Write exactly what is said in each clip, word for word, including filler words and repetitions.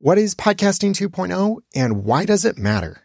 What is Podcasting two point oh and why does it matter?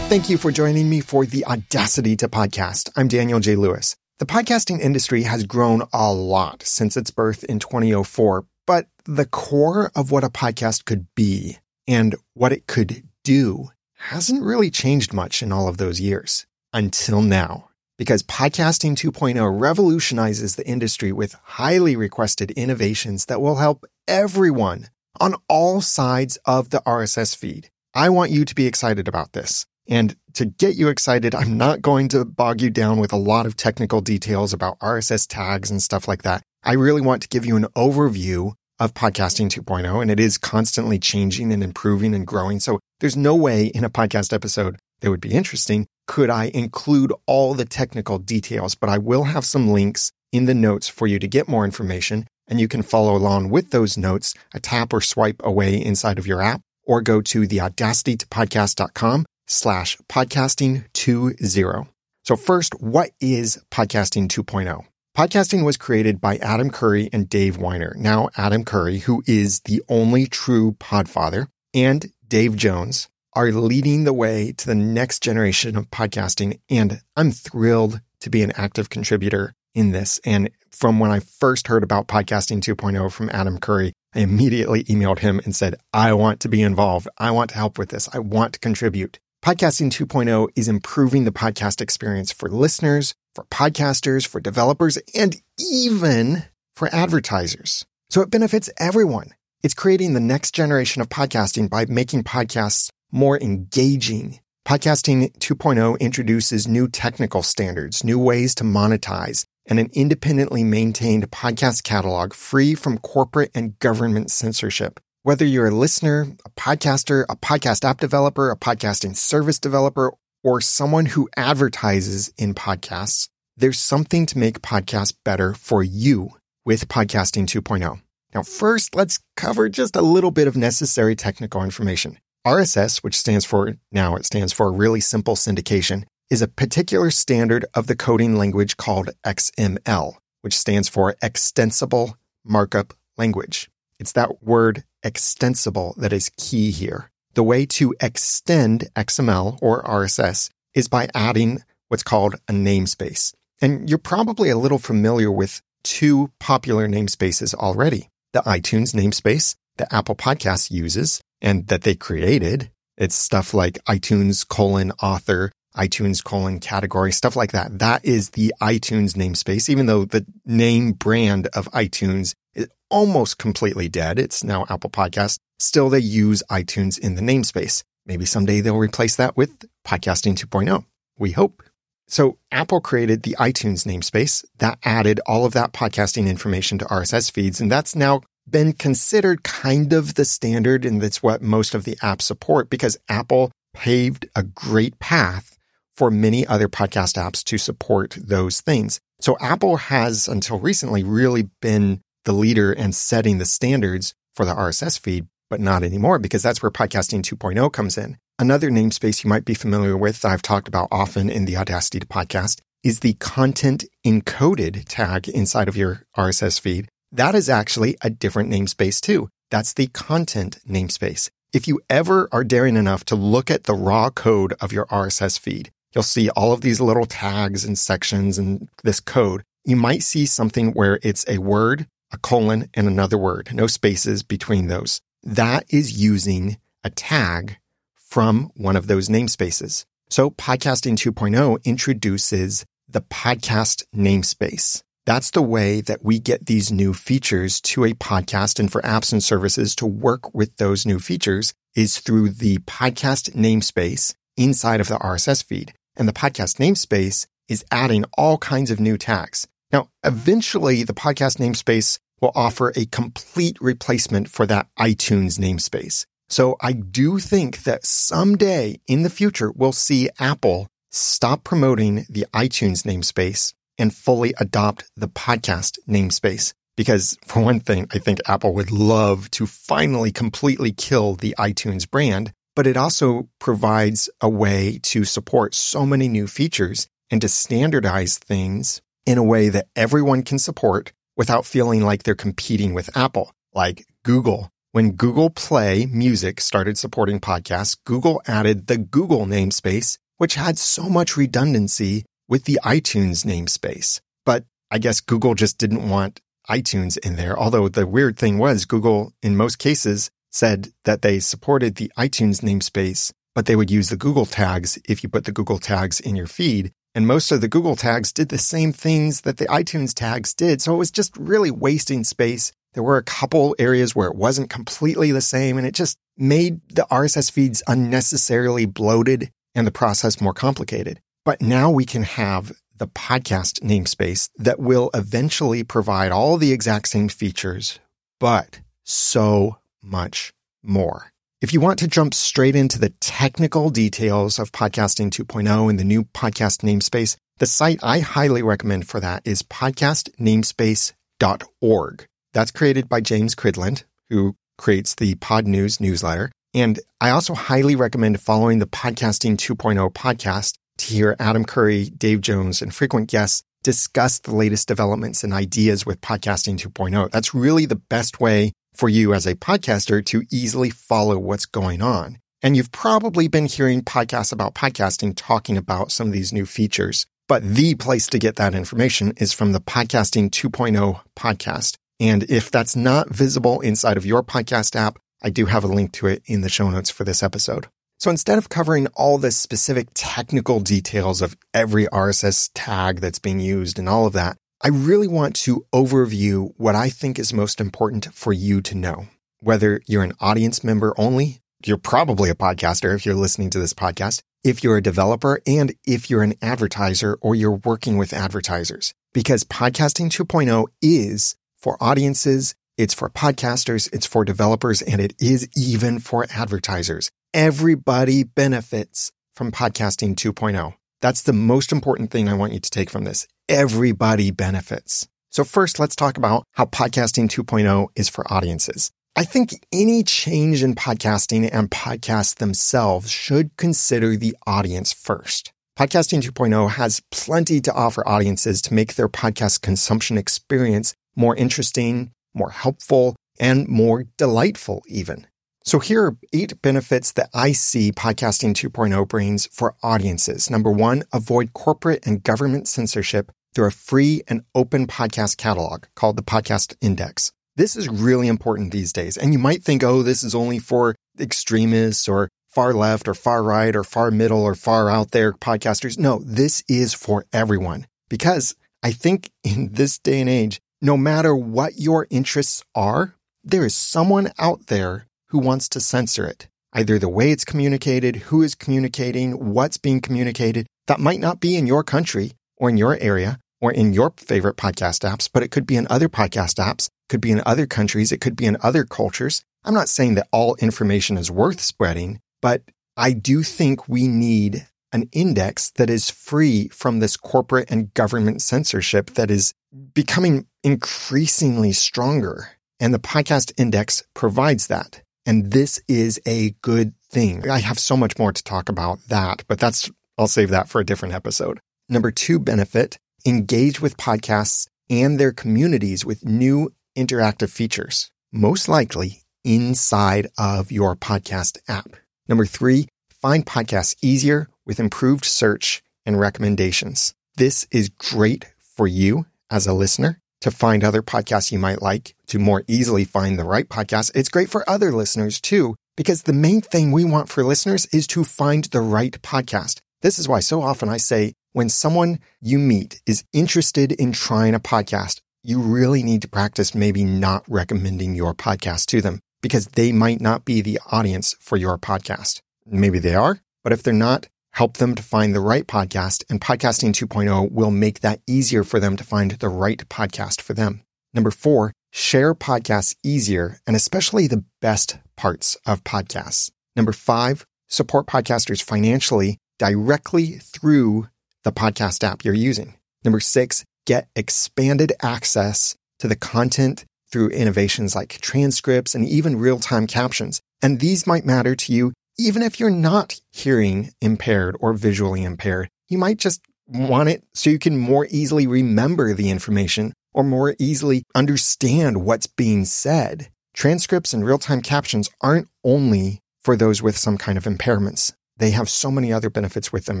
Thank you for joining me for the audacity to podcast. I'm Daniel J. Lewis. The podcasting industry has grown a lot since its birth in twenty oh four, but the core of what a podcast could be and what it could do hasn't really changed much in all of those years until now. Because Podcasting two point oh revolutionizes the industry with highly requested innovations that will help everyone on all sides of the R S S feed. I want you to be excited about this. And to get you excited, I'm not going to bog you down with a lot of technical details about R S S tags and stuff like that. I really want to give you an overview of Podcasting two point oh, and it is constantly changing and improving and growing. So there's no way in a podcast episode that would be interesting could I include all the technical details, but I will have some links in the notes for you to get more information, and you can follow along with those notes, a tap or swipe away inside of your app, or go to theaudacitytopodcast.com slash podcasting20. So first, what is Podcasting two point oh? Podcasting was created by Adam Curry and Dave Winer, now Adam Curry, who is the only true podfather, and Dave Jones, are leading the way to the next generation of podcasting. And I'm thrilled to be an active contributor in this. And from when I first heard about Podcasting two point oh from Adam Curry, I immediately emailed him and said, I want to be involved. I want to help with this. I want to contribute. Podcasting two point oh is improving the podcast experience for listeners, for podcasters, for developers, and even for advertisers. So it benefits everyone. It's creating the next generation of podcasting by making podcasts more engaging. Podcasting two point oh introduces new technical standards, new ways to monetize, and an independently maintained podcast catalog free from corporate and government censorship. Whether you're a listener, a podcaster, a podcast app developer, a podcasting service developer, or someone who advertises in podcasts, there's something to make podcasts better for you with Podcasting two point oh. Now, first, let's cover just a little bit of necessary technical information. R S S, which stands for, now it stands for really simple syndication, is a particular standard of the coding language called X M L, which stands for extensible markup language. It's that word extensible that is key here. The way to extend X M L or R S S is by adding what's called a namespace. And you're probably a little familiar with two popular namespaces already. The iTunes namespace that Apple Podcasts uses, and that they created. It's stuff like iTunes colon author, iTunes colon category, stuff like that. That is the iTunes namespace, even though the name brand of iTunes is almost completely dead. It's now Apple Podcasts. Still, they use iTunes in the namespace. Maybe someday they'll replace that with Podcasting two point oh. We hope. So Apple created the iTunes namespace. That added all of that podcasting information to R S S feeds, and that's now been considered kind of the standard, and that's what most of the apps support because Apple paved a great path for many other podcast apps to support those things. So Apple has, until recently, really been the leader in setting the standards for the R S S feed, but not anymore because that's where Podcasting two point oh comes in. Another namespace you might be familiar with that I've talked about often in the Audacity to Podcast is the content encoded tag inside of your R S S feed. That is actually a different namespace too. That's the content namespace. If you ever are daring enough to look at the raw code of your R S S feed, you'll see all of these little tags and sections and this code. You might see something where it's a word, a colon, and another word. No spaces between those. That is using a tag from one of those namespaces. So Podcasting two point oh introduces the podcast namespace. That's the way that we get these new features to a podcast and for apps and services to work with those new features is through the podcast namespace inside of the R S S feed. And the podcast namespace is adding all kinds of new tags. Now, eventually the podcast namespace will offer a complete replacement for that iTunes namespace. So I do think that someday in the future, we'll see Apple stop promoting the iTunes namespace and fully adopt the podcast namespace. Because for one thing, I think Apple would love to finally completely kill the iTunes brand, but it also provides a way to support so many new features and to standardize things in a way that everyone can support without feeling like they're competing with Apple, like Google. When Google Play Music started supporting podcasts, Google added the Google namespace, which had so much redundancy with the iTunes namespace. But I guess Google just didn't want iTunes in there. Although the weird thing was Google, in most cases, said that they supported the iTunes namespace, but they would use the Google tags if you put the Google tags in your feed. And most of the Google tags did the same things that the iTunes tags did. So it was just really wasting space. There were a couple areas where it wasn't completely the same, and it just made the R S S feeds unnecessarily bloated and the process more complicated. But now we can have the podcast namespace that will eventually provide all the exact same features, but so much more. If you want to jump straight into the technical details of Podcasting two point oh and the new podcast namespace, the site I highly recommend for that is podcast namespace dot org. That's created by James Cridland, who creates the Pod News newsletter. And I also highly recommend following the Podcasting two point oh podcast to hear Adam Curry, Dave Jones, and frequent guests discuss the latest developments and ideas with Podcasting two point oh. That's really the best way for you as a podcaster to easily follow what's going on. And you've probably been hearing podcasts about podcasting talking about some of these new features. But the place to get that information is from the Podcasting two point oh podcast. And if that's not visible inside of your podcast app, I do have a link to it in the show notes for this episode. So instead of covering all the specific technical details of every R S S tag that's being used and all of that, I really want to overview what I think is most important for you to know. Whether you're an audience member only, you're probably a podcaster if you're listening to this podcast, if you're a developer, and if you're an advertiser or you're working with advertisers. Because Podcasting two point oh is for audiences, it's for podcasters, it's for developers, and it is even for advertisers. Everybody benefits from Podcasting two point oh. That's the most important thing I want you to take from this. Everybody benefits. So first, let's talk about how Podcasting two point oh is for audiences. I think any change in podcasting and podcasts themselves should consider the audience first. Podcasting two point oh has plenty to offer audiences to make their podcast consumption experience more interesting, more helpful, and more delightful even. So here are eight benefits that I see Podcasting two point oh brings for audiences. Number one, avoid corporate and government censorship through a free and open podcast catalog called the Podcast Index. This is really important these days. And you might think, oh, this is only for extremists or far left or far right or far middle or far out there podcasters. No, this is for everyone. Because I think in this day and age, no matter what your interests are, there is someone out there who wants to censor it. Either the way it's communicated, who is communicating, what's being communicated, that might not be in your country or in your area or in your favorite podcast apps, but it could be in other podcast apps, could be in other countries, it could be in other cultures. I'm not saying that all information is worth spreading, but I do think we need an index that is free from this corporate and government censorship that is becoming increasingly stronger. And the Podcast Index provides that. And this is a good thing. I have so much more to talk about that, but that's, I'll save that for a different episode. Number two benefit, engage with podcasts and their communities with new interactive features, most likely inside of your podcast app. Number three, find podcasts easier with improved search and recommendations. This is great for you as a listener to find other podcasts you might like, to more easily find the right podcast. It's great for other listeners too, because the main thing we want for listeners is to find the right podcast. This is why so often I say when someone you meet is interested in trying a podcast, you really need to practice maybe not recommending your podcast to them because they might not be the audience for your podcast. Maybe they are, but if they're not, help them to find the right podcast, and Podcasting two point oh will make that easier for them to find the right podcast for them. Number four, share podcasts easier, and especially the best parts of podcasts. Number five, support podcasters financially directly through the podcast app you're using. Number six, get expanded access to the content through innovations like transcripts and even real-time captions. And these might matter to you even if you're not hearing impaired or visually impaired. You might just want it so you can more easily remember the information or more easily understand what's being said. Transcripts and real-time captions aren't only for those with some kind of impairments. They have so many other benefits with them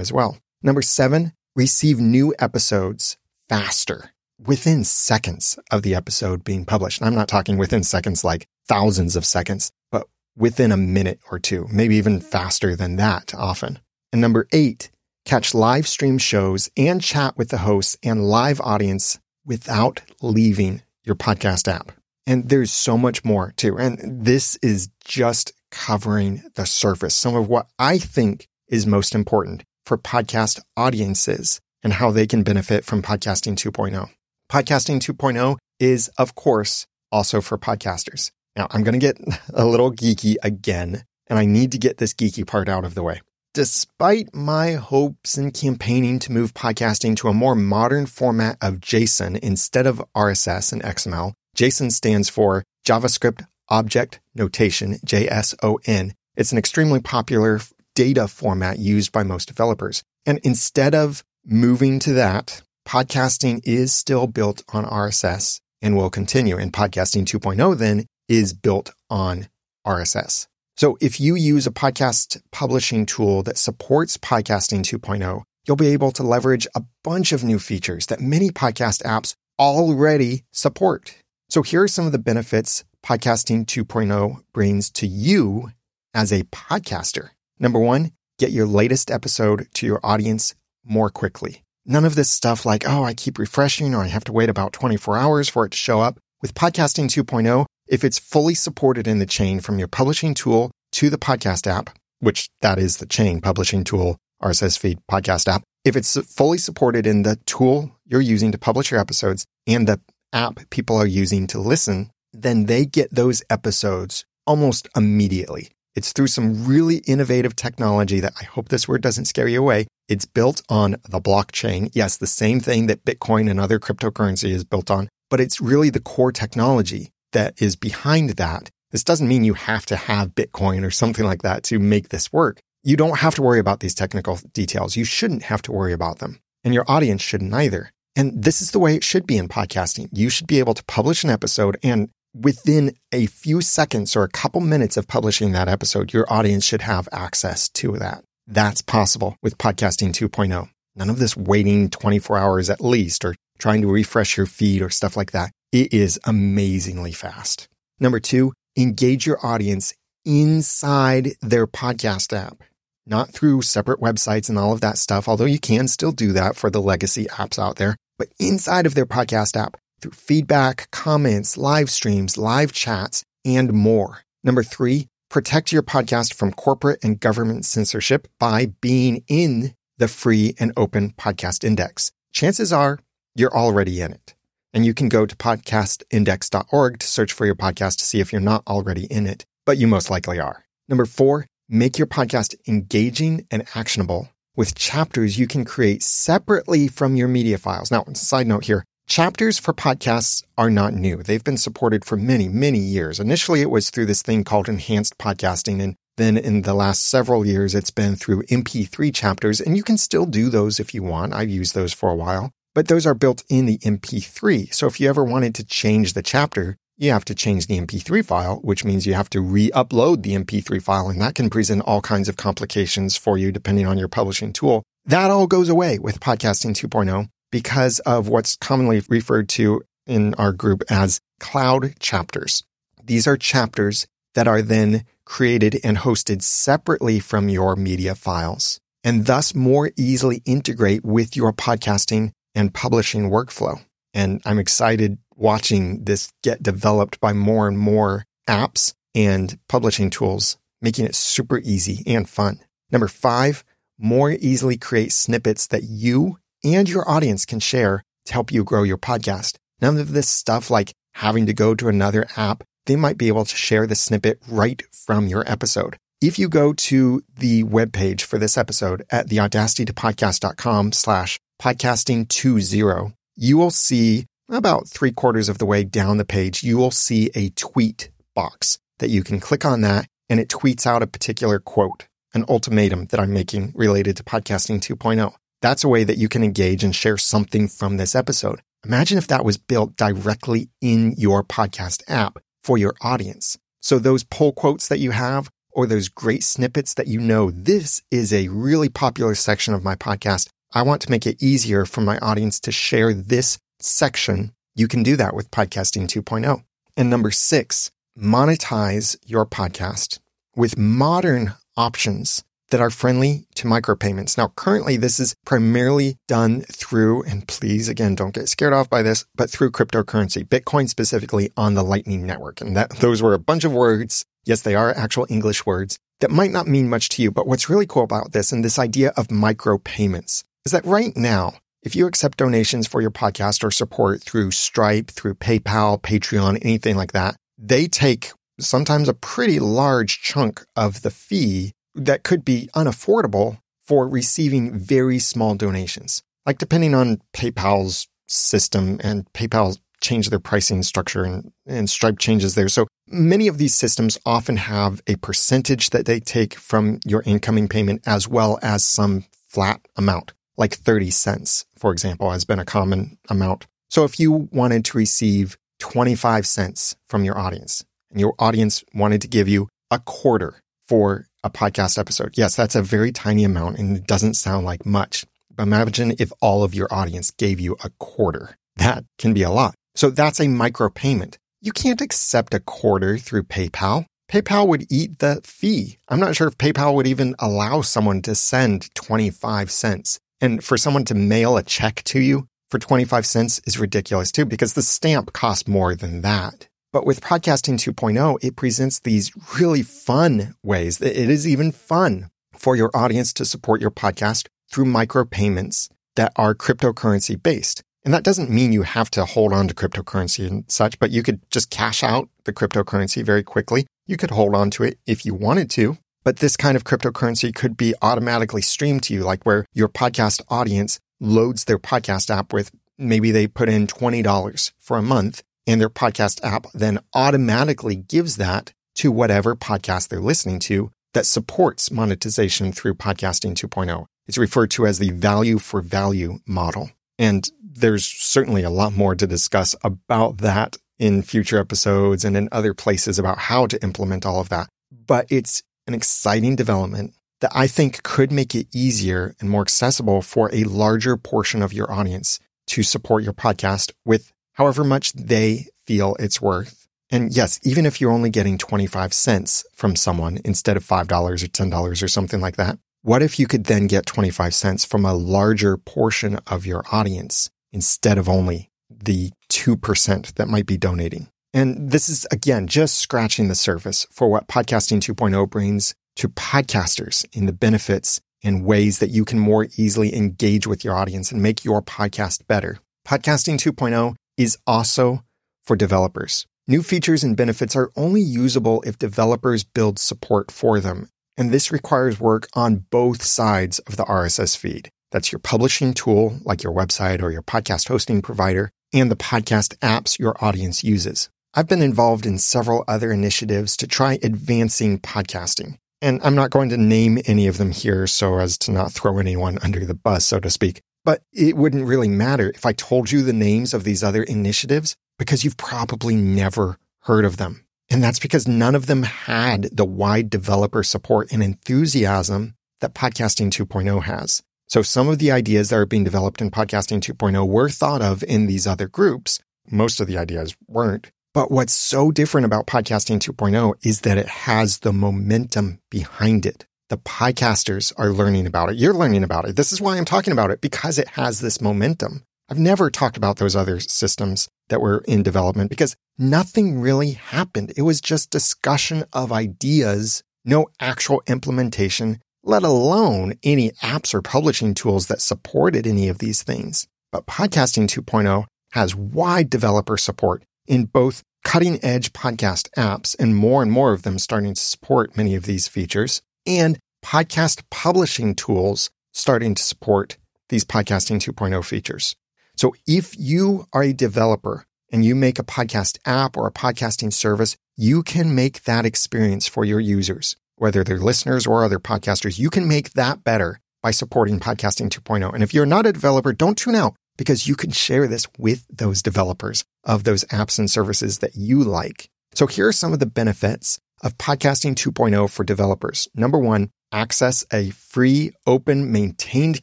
as well. Number seven, receive new episodes faster, within seconds of the episode being published. And I'm not talking within seconds like thousands of seconds, but within a minute or two, maybe even faster than that often. And number eight, catch live stream shows and chat with the hosts and live audience without leaving your podcast app. And there's so much more too. And this is just covering the surface. Some of what I think is most important for podcast audiences and how they can benefit from Podcasting two point oh. Podcasting two point oh is, of course, also for podcasters. Now, I'm going to get a little geeky again, and I need to get this geeky part out of the way. Despite my hopes and campaigning to move podcasting to a more modern format of JSON instead of R S S and X M L, JSON stands for JavaScript Object Notation, J S O N. It's an extremely popular data format used by most developers. And instead of moving to that, podcasting is still built on R S S and will continue. And Podcasting two point oh then is built on R S S. So if you use a podcast publishing tool that supports Podcasting two point oh, you'll be able to leverage a bunch of new features that many podcast apps already support. So here are some of the benefits Podcasting two point oh brings to you as a podcaster. Number one, get your latest episode to your audience more quickly. None of this stuff like, oh, I keep refreshing or I have to wait about twenty-four hours for it to show up. With Podcasting two point oh, if it's fully supported in the chain from your publishing tool to the podcast app, which that is the chain, publishing tool, R S S feed, podcast app, if it's fully supported in the tool you're using to publish your episodes and the app people are using to listen, then they get those episodes almost immediately. It's through some really innovative technology that I hope this word doesn't scare you away. It's built on the blockchain. Yes, the same thing that Bitcoin and other cryptocurrency is built on, but it's really the core technology that is behind that. This doesn't mean you have to have Bitcoin or something like that to make this work. You don't have to worry about these technical details. You shouldn't have to worry about them, and your audience shouldn't either. And this is the way it should be in podcasting. You should be able to publish an episode, and within a few seconds or a couple minutes of publishing that episode, your audience should have access to that. That's possible with Podcasting two point oh. None of this waiting twenty-four hours at least or trying to refresh your feed or stuff like that. It is amazingly fast. Number two, engage your audience inside their podcast app, not through separate websites and all of that stuff, although you can still do that for the legacy apps out there, but inside of their podcast app, through feedback, comments, live streams, live chats, and more. Number three, protect your podcast from corporate and government censorship by being in the free and open podcast index. Chances are you're already in it. And you can go to podcast index dot org to search for your podcast to see if you're not already in it, but you most likely are. Number four, make your podcast engaging and actionable with chapters you can create separately from your media files. Now, side note here, chapters for podcasts are not new. They've been supported for many, many years. Initially, it was through this thing called enhanced podcasting. And then in the last several years, it's been through M P three chapters. And you can still do those if you want. I've used those for a while. But those are built in the M P three. So if you ever wanted to change the chapter, you have to change the M P three file, which means you have to re-upload the M P three file. And that can present all kinds of complications for you depending on your publishing tool. That all goes away with Podcasting two point oh. because of what's commonly referred to in our group as cloud chapters. These are chapters that are then created and hosted separately from your media files, and thus more easily integrate with your podcasting and publishing workflow. And I'm excited watching this get developed by more and more apps and publishing tools, making it super easy and fun. Number five, more easily create snippets that you and your audience can share to help you grow your podcast. None of this stuff like having to go to another app. They might be able to share the snippet right from your episode. If you go to the webpage for this episode at theaudacitytopodcast.com slash podcasting 20, you will see about three quarters of the way down the page, you will see a tweet box that you can click on that and it tweets out a particular quote, an ultimatum that I'm making related to Podcasting two point oh. That's a way that you can engage and share something from this episode. Imagine if that was built directly in your podcast app for your audience. So those pull quotes that you have, or those great snippets that you know, this is a really popular section of my podcast. I want to make it easier for my audience to share this section. You can do that with Podcasting two point oh. And number six, monetize your podcast with modern options that are friendly to micropayments. Now, currently, this is primarily done through, and please, again, don't get scared off by this, but through cryptocurrency, Bitcoin specifically on the Lightning Network. And that those were a bunch of words. Yes, they are actual English words that might not mean much to you. But what's really cool about this and this idea of micropayments is that right now, if you accept donations for your podcast or support through Stripe, through PayPal, Patreon, anything like that, they take sometimes a pretty large chunk of the fee that could be unaffordable for receiving very small donations. Like depending on PayPal's system, and PayPal changes their pricing structure and, and Stripe changes theirs. So many of these systems often have a percentage that they take from your incoming payment as well as some flat amount, like thirty cents, for example, has been a common amount. So if you wanted to receive twenty-five cents from your audience and your audience wanted to give you a quarter for a podcast episode. Yes, that's a very tiny amount and it doesn't sound like much. But imagine if all of your audience gave you a quarter. That can be a lot. So that's a micropayment. You can't accept a quarter through PayPal. PayPal would eat the fee. I'm not sure if PayPal would even allow someone to send twenty-five cents. And for someone to mail a check to you for twenty-five cents is ridiculous too, because the stamp costs more than that. But with Podcasting two point oh, it presents these really fun ways. It is even fun for your audience to support your podcast through micropayments that are cryptocurrency based. And that doesn't mean you have to hold on to cryptocurrency and such, but you could just cash out the cryptocurrency very quickly. You could hold on to it if you wanted to, but this kind of cryptocurrency could be automatically streamed to you, like where your podcast audience loads their podcast app with, maybe they put in twenty dollars for a month. And their podcast app then automatically gives that to whatever podcast they're listening to that supports monetization through Podcasting two point oh. It's referred to as the value for value model. And there's certainly a lot more to discuss about that in future episodes and in other places about how to implement all of that. But it's an exciting development that I think could make it easier and more accessible for a larger portion of your audience to support your podcast with however much they feel it's worth. And yes, even if you're only getting twenty-five cents from someone instead of five dollars or ten dollars or something like that, what if you could then get twenty-five cents from a larger portion of your audience instead of only the two percent that might be donating? And this is, again, just scratching the surface for what Podcasting two point oh brings to podcasters in the benefits and ways that you can more easily engage with your audience and make your podcast better. Podcasting two point oh is also for developers. New features and benefits are only usable if developers build support for them. And this requires work on both sides of the R S S feed. That's your publishing tool, like your website or your podcast hosting provider, and the podcast apps your audience uses. I've been involved in several other initiatives to try advancing podcasting. And I'm not going to name any of them here so as to not throw anyone under the bus, so to speak. But it wouldn't really matter if I told you the names of these other initiatives because you've probably never heard of them. And that's because none of them had the wide developer support and enthusiasm that Podcasting two point oh has. So some of the ideas that are being developed in Podcasting two point oh were thought of in these other groups. Most of the ideas weren't. But what's so different about Podcasting two point oh is that it has the momentum behind it. The podcasters are learning about it. You're learning about it. This is why I'm talking about it, because it has this momentum. I've never talked about those other systems that were in development because nothing really happened. It was just discussion of ideas, no actual implementation, let alone any apps or publishing tools that supported any of these things. But Podcasting two point oh has wide developer support in both cutting-edge podcast apps, and more and more of them starting to support many of these features, and podcast publishing tools starting to support these Podcasting two point oh features. So if you are a developer and you make a podcast app or a podcasting service, you can make that experience for your users, whether they're listeners or other podcasters. You can make that better by supporting Podcasting two point oh. And if you're not a developer, don't tune out, because you can share this with those developers of those apps and services that you like. So here are some of the benefits of Podcasting two point oh for developers. Number one, access a free, open, maintained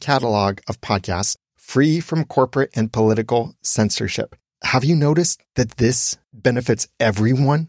catalog of podcasts, free from corporate and political censorship. Have you noticed that this benefits everyone?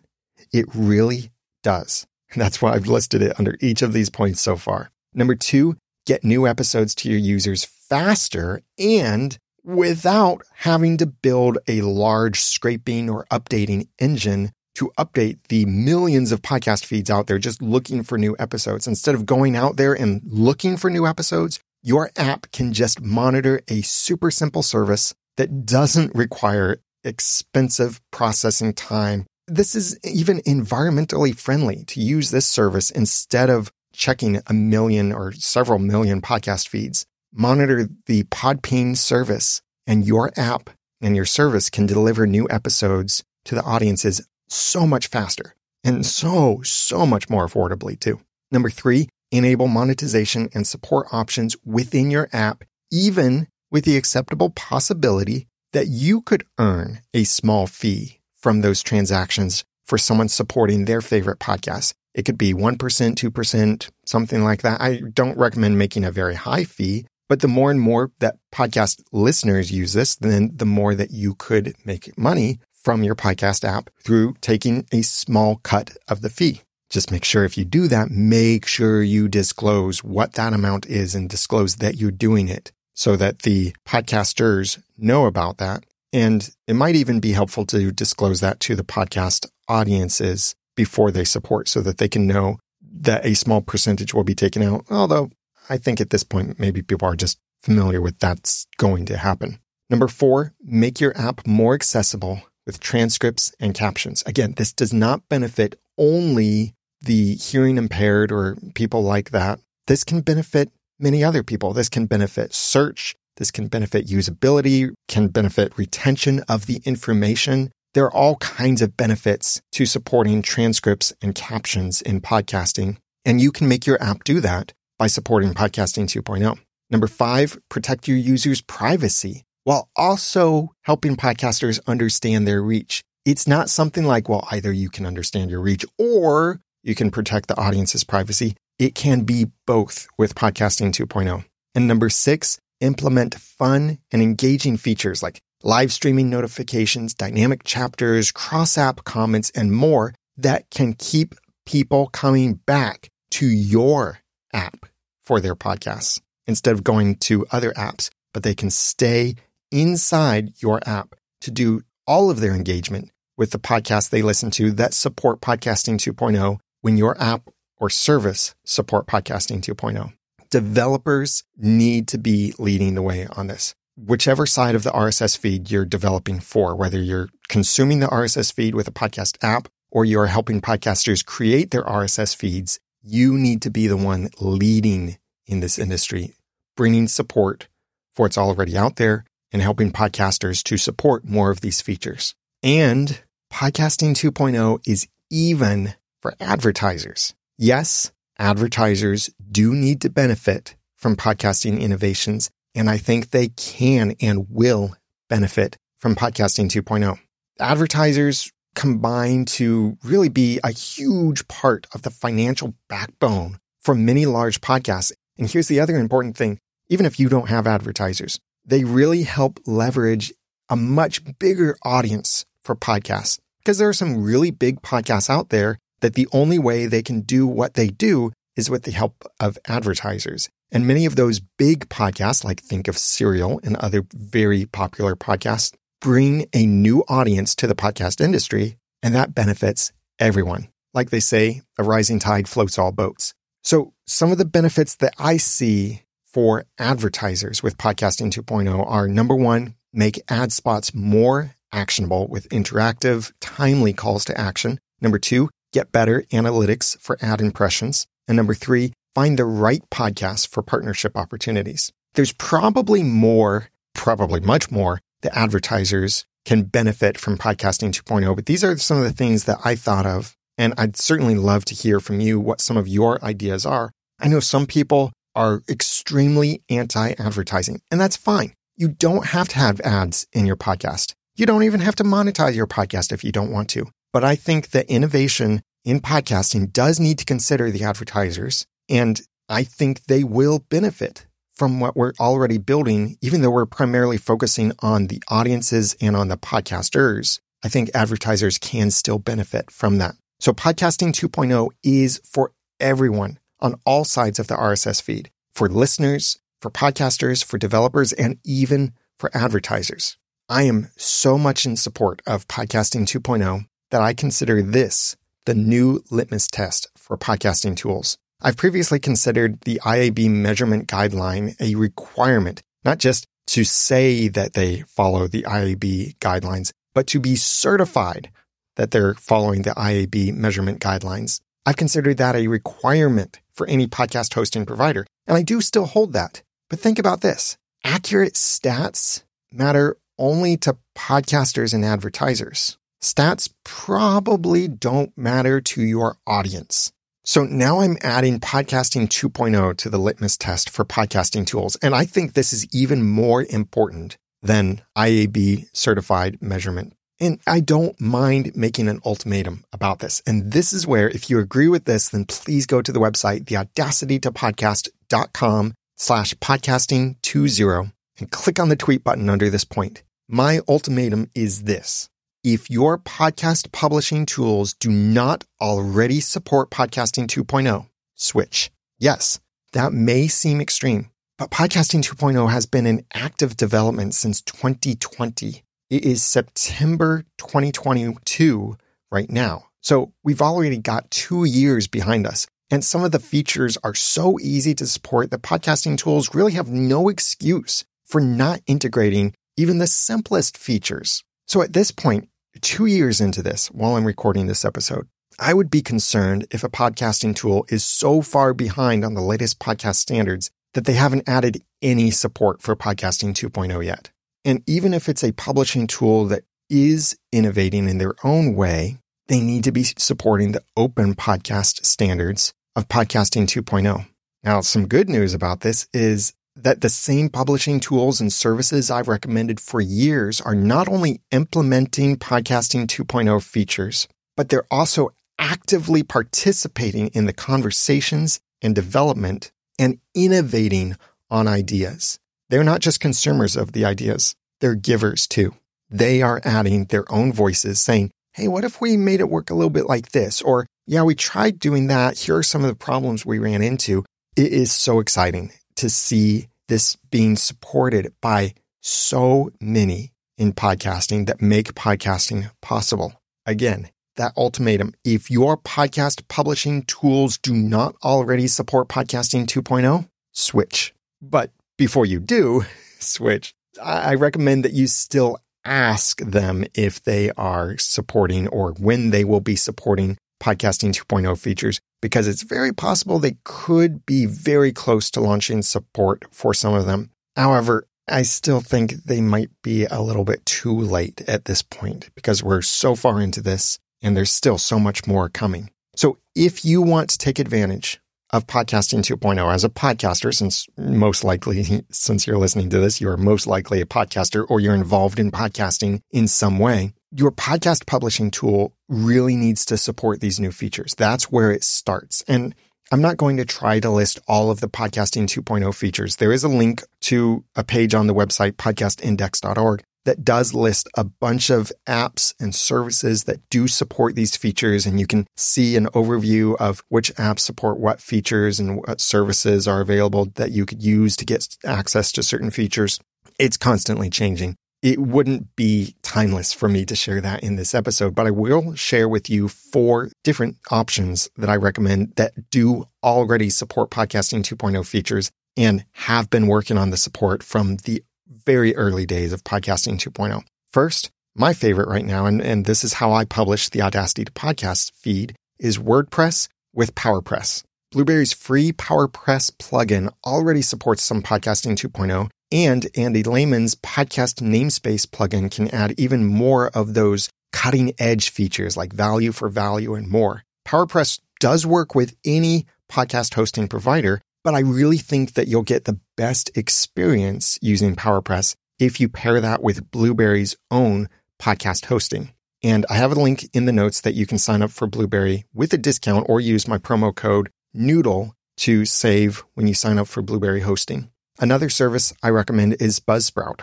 It really does. And that's why I've listed it under each of these points so far. Number two, get new episodes to your users faster and without having to build a large scraping or updating engine to update the millions of podcast feeds out there just looking for new episodes. Instead of going out there and looking for new episodes, your app can just monitor a super simple service that doesn't require expensive processing time. This is even environmentally friendly to use this service instead of checking a million or several million podcast feeds. Monitor the PodPing service, and your app and your service can deliver new episodes to the audiences so much faster and so, so much more affordably too. Number three, enable monetization and support options within your app, even with the acceptable possibility that you could earn a small fee from those transactions for someone supporting their favorite podcast. It could be one percent, two percent, something like that. I don't recommend making a very high fee, but the more and more that podcast listeners use this, then the more that you could make money from your podcast app through taking a small cut of the fee. Just make sure if you do that, make sure you disclose what that amount is and disclose that you're doing it so that the podcasters know about that. And it might even be helpful to disclose that to the podcast audiences before they support so that they can know that a small percentage will be taken out. Although I think at this point, maybe people are just familiar with that's going to happen. Number four, make your app more accessible with transcripts and captions. Again, this does not benefit only the hearing impaired or people like that. This can benefit many other people. This can benefit search. This can benefit usability, can benefit retention of the information. There are all kinds of benefits to supporting transcripts and captions in podcasting, and you can make your app do that by supporting Podcasting two point oh. Number five, protect your users' privacy while also helping podcasters understand their reach. It's not something like, well, either you can understand your reach or you can protect the audience's privacy. It can be both with Podcasting two point oh. And number six, implement fun and engaging features like live streaming notifications, dynamic chapters, cross-app comments, and more that can keep people coming back to your app for their podcasts instead of going to other apps, but they can stay inside your app to do all of their engagement with the podcasts they listen to that support Podcasting two point oh when your app or service support Podcasting two point oh. Developers need to be leading the way on this. Whichever side of the R S S feed you're developing for, whether you're consuming the R S S feed with a podcast app or you're helping podcasters create their R S S feeds, you need to be the one leading in this industry, bringing support for it's already out there and helping podcasters to support more of these features. And Podcasting two point oh is even for advertisers. Yes, advertisers do need to benefit from podcasting innovations, and I think they can and will benefit from Podcasting two point oh. Advertisers combine to really be a huge part of the financial backbone for many large podcasts. And here's the other important thing. Even if you don't have advertisers, they really help leverage a much bigger audience for podcasts, because there are some really big podcasts out there that the only way they can do what they do is with the help of advertisers. And many of those big podcasts, like think of Serial and other very popular podcasts, bring a new audience to the podcast industry, and that benefits everyone. Like they say, a rising tide floats all boats. So some of the benefits that I see for advertisers with Podcasting two point oh are, number one, make ad spots more actionable with interactive, timely calls to action. Number two, get better analytics for ad impressions. And number three, find the right podcast for partnership opportunities. There's probably more, probably much more, that advertisers can benefit from Podcasting two point oh, but these are some of the things that I thought of, and I'd certainly love to hear from you what some of your ideas are. I know some people are extremely anti-advertising, and that's fine. You don't have to have ads in your podcast. You don't even have to monetize your podcast if you don't want to. But I think that innovation in podcasting does need to consider the advertisers, and I think they will benefit from what we're already building, even though we're primarily focusing on the audiences and on the podcasters. I think advertisers can still benefit from that. So Podcasting two point oh is for everyone on all sides of the R S S feed, for listeners, for podcasters, for developers, and even for advertisers. I am so much in support of Podcasting two point oh that I consider this the new litmus test for podcasting tools. I've previously considered the I A B measurement guideline a requirement, not just to say that they follow the I A B guidelines, but to be certified that they're following the I A B measurement guidelines. I've considered that a requirement for any podcast hosting provider, and I do still hold that. But think about this. Accurate stats matter only to podcasters and advertisers. Stats probably don't matter to your audience. So now I'm adding Podcasting two point oh to the litmus test for podcasting tools. And I think this is even more important than I A B certified measurement. And I don't mind making an ultimatum about this. And this is where, if you agree with this, then please go to the website, theaudacitytopodcast.com slash podcasting 20 and click on the tweet button under this point. My ultimatum is this. If your podcast publishing tools do not already support Podcasting two point oh, switch. Yes, that may seem extreme, but Podcasting two point oh has been in active development since twenty twenty. It is September twenty twenty-two right now. So we've already got two years behind us, and some of the features are so easy to support that podcasting tools really have no excuse for not integrating even the simplest features. So at this point, two years into this, while I'm recording this episode, I would be concerned if a podcasting tool is so far behind on the latest podcast standards that they haven't added any support for Podcasting two point oh yet. And even if it's a publishing tool that is innovating in their own way, they need to be supporting the open podcast standards of Podcasting two point oh. Now, some good news about this is that the same publishing tools and services I've recommended for years are not only implementing Podcasting two point oh features, but they're also actively participating in the conversations and development and innovating on ideas. They're not just consumers of the ideas, they're givers too. They are adding their own voices saying, hey, what if we made it work a little bit like this? Or, yeah, we tried doing that. Here are some of the problems we ran into. It is so exciting to see this being supported by so many in podcasting that make podcasting possible. Again, that ultimatum, if your podcast publishing tools do not already support Podcasting two point oh, switch. But before you do switch, I recommend that you still ask them if they are supporting or when they will be supporting Podcasting two point oh features, because it's very possible they could be very close to launching support for some of them. However, I still think they might be a little bit too late at this point because we're so far into this and there's still so much more coming. So if you want to take advantage of Podcasting two point oh as a podcaster, since most likely, since you're listening to this, you are most likely a podcaster or you're involved in podcasting in some way, your podcast publishing tool really needs to support these new features. That's where it starts. And I'm not going to try to list all of the Podcasting two point oh features. There is a link to a page on the website, podcast index dot org, that does list a bunch of apps and services that do support these features. And you can see an overview of which apps support what features and what services are available that you could use to get access to certain features. It's constantly changing. It wouldn't be timeless for me to share that in this episode, but I will share with you four different options that I recommend that do already support Podcasting two point oh features and have been working on the support from the very early days of Podcasting two point oh. First, my favorite right now, and, and this is how I publish the Audacity to Podcast feed, is WordPress with PowerPress. Blueberry's free PowerPress plugin already supports some Podcasting two point oh, and Andy Lehman's podcast namespace plugin can add even more of those cutting-edge features like value for value and more. PowerPress does work with any podcast hosting provider, But I really think that you'll get the best experience using PowerPress if you pair that with Blueberry's own podcast hosting. And I have a link in the notes that you can sign up for Blueberry with a discount or use my promo code Noodle to save when you sign up for Blueberry hosting. Another service I recommend is Buzzsprout.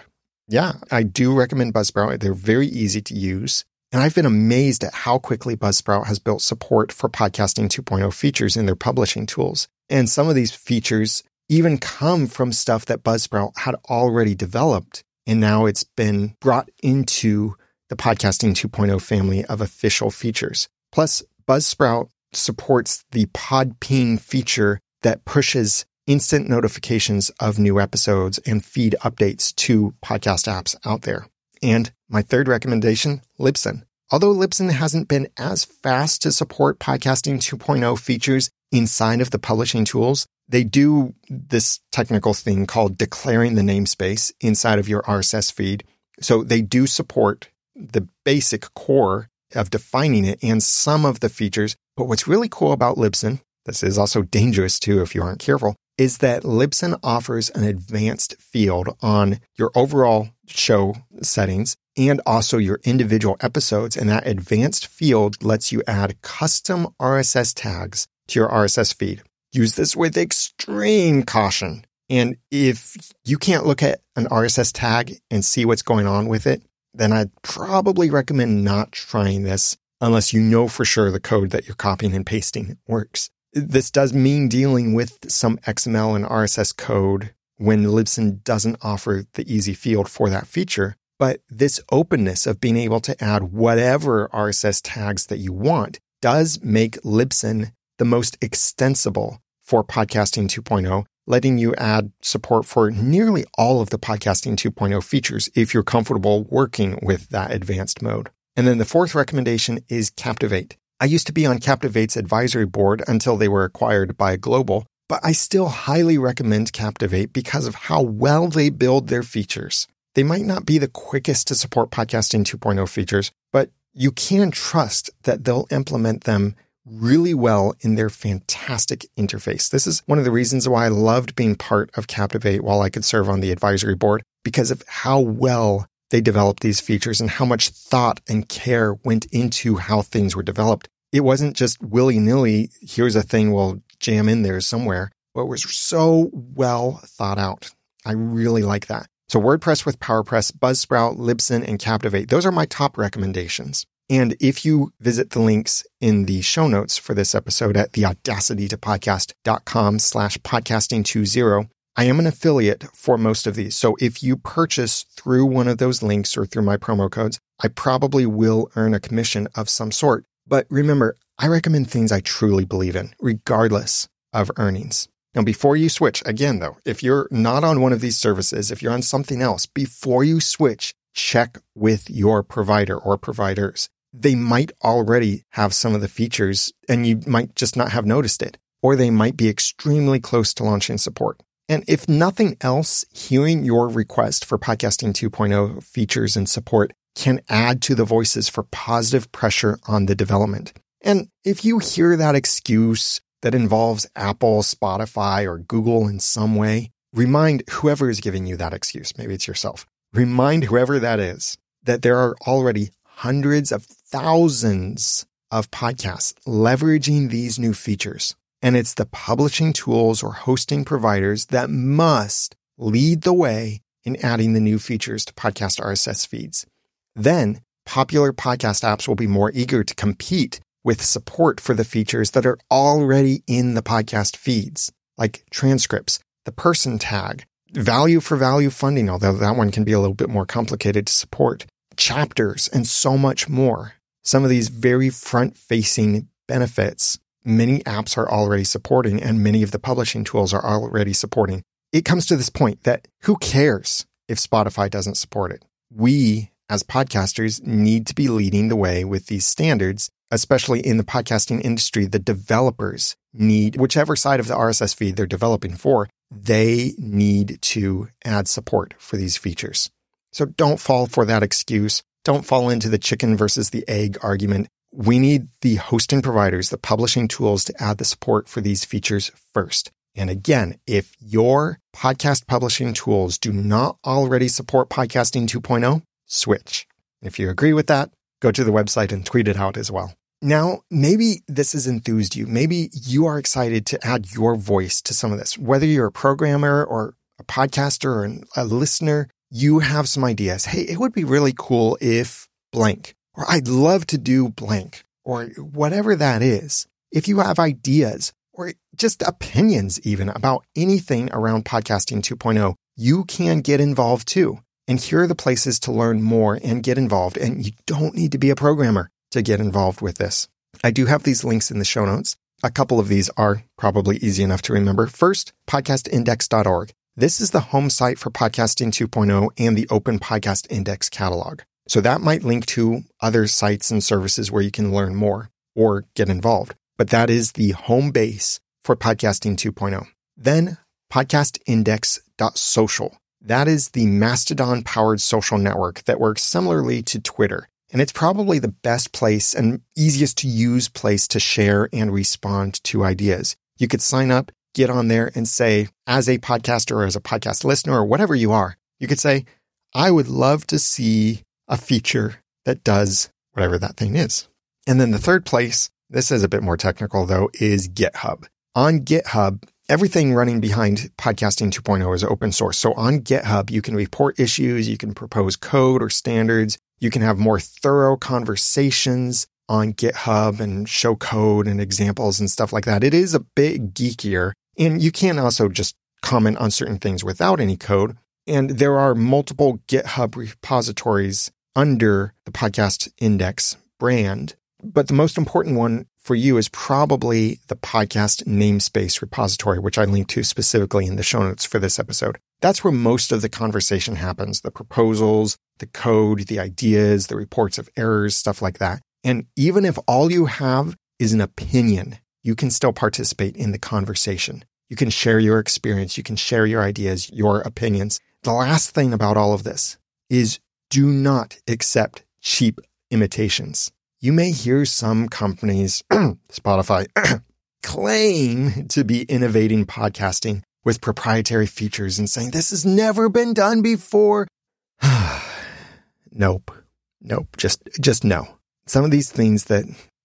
Yeah, I do recommend Buzzsprout. They're very easy to use. And I've been amazed at how quickly Buzzsprout has built support for Podcasting two point oh features in their publishing tools. And some of these features even come from stuff that Buzzsprout had already developed. And now it's been brought into the Podcasting two point oh family of official features. Plus, Buzzsprout supports the PodPing feature that pushes instant notifications of new episodes and feed updates to podcast apps out there. And my third recommendation, Libsyn. Although Libsyn hasn't been as fast to support Podcasting two point oh features inside of the publishing tools, they do this technical thing called declaring the namespace inside of your R S S feed. So they do support the basic core of defining it and some of the features. But what's really cool about Libsyn, this is also dangerous too if you aren't careful, is that Libsyn offers an advanced field on your overall show settings and also your individual episodes. And that advanced field lets you add custom R S S tags to your R S S feed. Use this with extreme caution. And if you can't look at an R S S tag and see what's going on with it, then I'd probably recommend not trying this unless you know for sure the code that you're copying and pasting works. This does mean dealing with some X M L and R S S code when Libsyn doesn't offer the easy field for that feature. But this openness of being able to add whatever R S S tags that you want does make Libsyn the most extensible for Podcasting two point oh, letting you add support for nearly all of the Podcasting two point oh features if you're comfortable working with that advanced mode. And then the fourth recommendation is Captivate. I used to be on Captivate's advisory board until they were acquired by Global, but I still highly recommend Captivate because of how well they build their features. They might not be the quickest to support Podcasting two point oh features, but you can trust that they'll implement them really well in their fantastic interface. This is one of the reasons why I loved being part of Captivate while I could serve on the advisory board, because of how well they developed these features and how much thought and care went into how things were developed. It wasn't just willy-nilly, here's a thing we'll jam in there somewhere, but was so well thought out. I really like that. So WordPress with PowerPress, Buzzsprout, Libsyn, and Captivate, those are my top recommendations. And if you visit the links in the show notes for this episode at theaudacitytopodcast.com slash podcasting20, I am an affiliate for most of these. So if you purchase through one of those links or through my promo codes, I probably will earn a commission of some sort. But remember, I recommend things I truly believe in, regardless of earnings. Now, before you switch, again, though, if you're not on one of these services, if you're on something else, before you switch, check with your provider or providers. They might already have some of the features and you might just not have noticed it, or they might be extremely close to launching support. And if nothing else, hearing your request for Podcasting two point oh features and support can add to the voices for positive pressure on the development. And if you hear that excuse that involves Apple, Spotify, or Google in some way, remind whoever is giving you that excuse, maybe it's yourself, remind whoever that is that there are already hundreds of thousands of podcasts leveraging these new features. And it's the publishing tools or hosting providers that must lead the way in adding the new features to podcast R S S feeds. Then popular podcast apps will be more eager to compete with support for the features that are already in the podcast feeds, like transcripts, the person tag, value for value funding, although that one can be a little bit more complicated to support, chapters, and so much more. Some of these very front-facing benefits many apps are already supporting and many of the publishing tools are already supporting. It comes to this point that who cares if Spotify doesn't support it? We, as podcasters, need to be leading the way with these standards, especially in the podcasting industry. The developers need, whichever side of the R S S feed they're developing for, they need to add support for these features. So don't fall for that excuse. Don't fall into the chicken versus the egg argument. We need the hosting providers, the publishing tools to add the support for these features first. And again, if your podcast publishing tools do not already support Podcasting two point oh, switch. And if you agree with that, go to the website and tweet it out as well. Now, maybe this has enthused you. Maybe you are excited to add your voice to some of this. Whether you're a programmer or a podcaster or an, a listener, you have some ideas. Hey, it would be really cool if blank, or I'd love to do blank, or whatever that is. If you have ideas or just opinions even about anything around Podcasting two point oh, you can get involved too. And here are the places to learn more and get involved. And you don't need to be a programmer to get involved with this. I do have these links in the show notes. A couple of these are probably easy enough to remember. First, podcast index dot org. This is the home site for Podcasting two point oh and the Open Podcast Index catalog. So that might link to other sites and services where you can learn more or get involved. But that is the home base for Podcasting two point oh. Then podcast index dot social. That is the Mastodon-powered social network that works similarly to Twitter. And it's probably the best place and easiest to use place to share and respond to ideas. You could sign up, get on there and say, as a podcaster or as a podcast listener or whatever you are, you could say, I would love to see a feature that does whatever that thing is. And then the third place, this is a bit more technical though, is GitHub. On GitHub, everything running behind Podcasting two point oh is open source. So on GitHub, you can report issues, you can propose code or standards, you can have more thorough conversations on GitHub and show code and examples and stuff like that. It is a bit geekier. And you can also just comment on certain things without any code. And there are multiple GitHub repositories under the Podcast Index brand. But the most important one for you is probably the podcast namespace repository, which I link to specifically in the show notes for this episode. That's where most of the conversation happens, the proposals, the code, the ideas, the reports of errors, stuff like that. And even if all you have is an opinion, you can still participate in the conversation. You can share your experience. You can share your ideas, your opinions. The last thing about all of this is do not accept cheap imitations. You may hear some companies, Spotify, claim to be innovating podcasting with proprietary features and saying, this has never been done before. Nope. Nope. Just, just no. Some of these things that,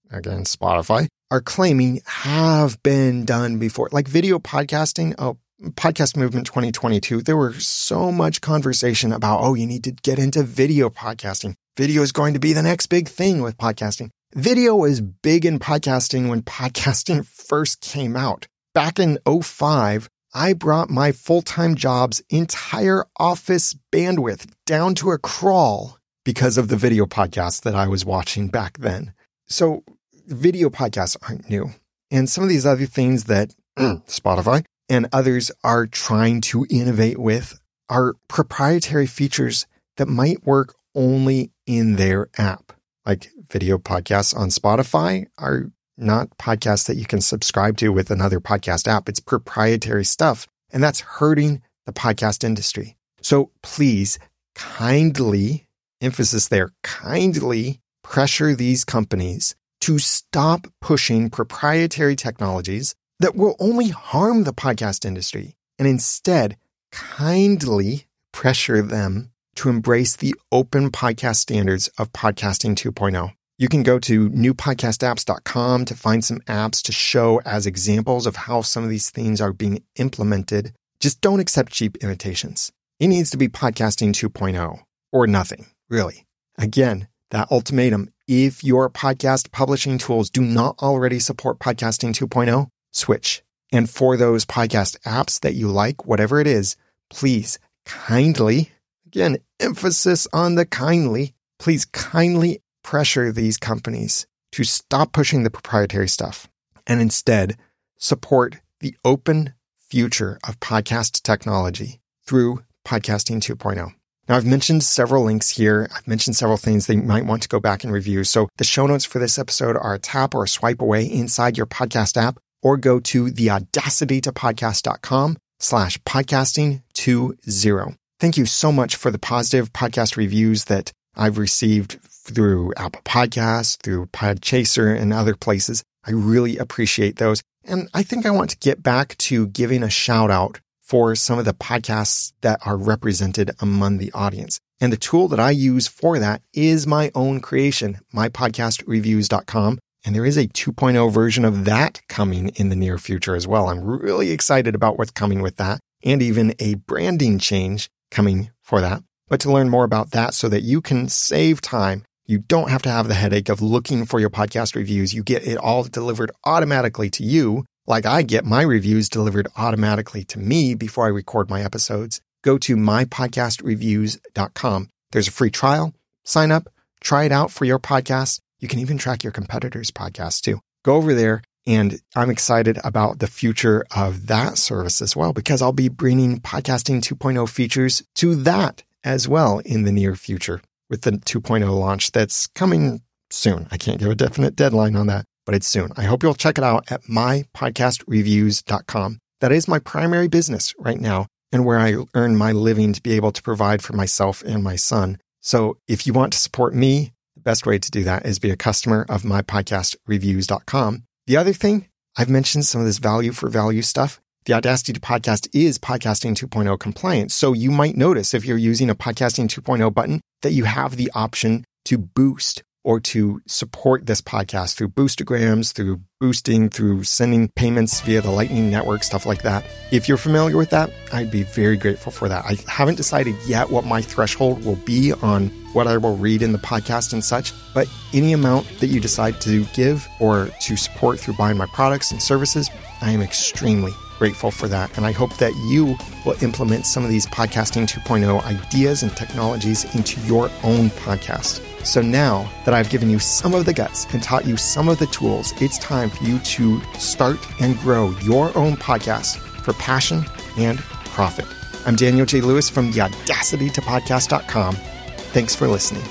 again, Spotify, are claiming have been done before. Like video podcasting, oh, Podcast Movement twenty twenty-two, there were so much conversation about, oh, you need to get into video podcasting. Video is going to be the next big thing with podcasting. Video was big in podcasting when podcasting first came out. Back in oh five, I brought my full-time job's entire office bandwidth down to a crawl because of the video podcasts that I was watching back then. So video podcasts aren't new. And some of these other things that Spotify and others are trying to innovate with are proprietary features that might work only in their app. Like video podcasts on Spotify are not podcasts that you can subscribe to with another podcast app. It's proprietary stuff, and that's hurting the podcast industry. So please kindly, emphasis there, kindly pressure these companies to stop pushing proprietary technologies that will only harm the podcast industry, and instead kindly pressure them to embrace the open podcast standards of Podcasting two point oh. You can go to new podcast apps dot com to find some apps to show as examples of how some of these things are being implemented. Just don't accept cheap imitations. It needs to be Podcasting two point oh or nothing, really. Again, that ultimatum, if your podcast publishing tools do not already support Podcasting two point oh, switch. And for those podcast apps that you like, whatever it is, please kindly, again, emphasis on the kindly, please kindly pressure these companies to stop pushing the proprietary stuff and instead support the open future of podcast technology through Podcasting two point oh. Now, I've mentioned several links here. I've mentioned several things that you might want to go back and review. So the show notes for this episode are a tap or a swipe away inside your podcast app, or go to theaudacitytopodcast.com slash podcasting 20. Thank you so much for the positive podcast reviews that I've received through Apple Podcasts, through Podchaser, and other places. I really appreciate those. And I think I want to get back to giving a shout out for some of the podcasts that are represented among the audience. And the tool that I use for that is my own creation, my podcast reviews dot com. And there is a two point oh version of that coming in the near future as well. I'm really excited about what's coming with that, and even a branding change coming for that. But to learn more about that so that you can save time, you don't have to have the headache of looking for your podcast reviews. You get it all delivered automatically to you, like I get my reviews delivered automatically to me before I record my episodes. Go to my podcast reviews dot com. There's a free trial. Sign up. Try it out for your podcast. You can even track your competitors' podcasts too. Go over there, and I'm excited about the future of that service as well, because I'll be bringing Podcasting two point oh features to that as well in the near future with the two point oh launch that's coming soon. I can't give a definite deadline on that, but it's soon. I hope you'll check it out at my podcast reviews dot com. That is my primary business right now, and where I earn my living to be able to provide for myself and my son. So if you want to support me, the best way to do that is be a customer of my podcast reviews dot com. The other thing, I've mentioned some of this value for value stuff. The Audacity to Podcast is Podcasting two point oh compliant. So you might notice if you're using a Podcasting two point oh button that you have the option to boost or to support this podcast through boostograms, through boosting, through sending payments via the Lightning Network, stuff like that. If you're familiar with that, I'd be very grateful for that. I haven't decided yet what my threshold will be on what I will read in the podcast and such, but any amount that you decide to give or to support through buying my products and services, I am extremely grateful for that. And I hope that you will implement some of these Podcasting two point oh ideas and technologies into your own podcast. So now that I've given you some of the guts and taught you some of the tools, it's time for you to start and grow your own podcast for passion and profit. I'm Daniel J. Lewis from the audacity to podcast dot com. Thanks for listening.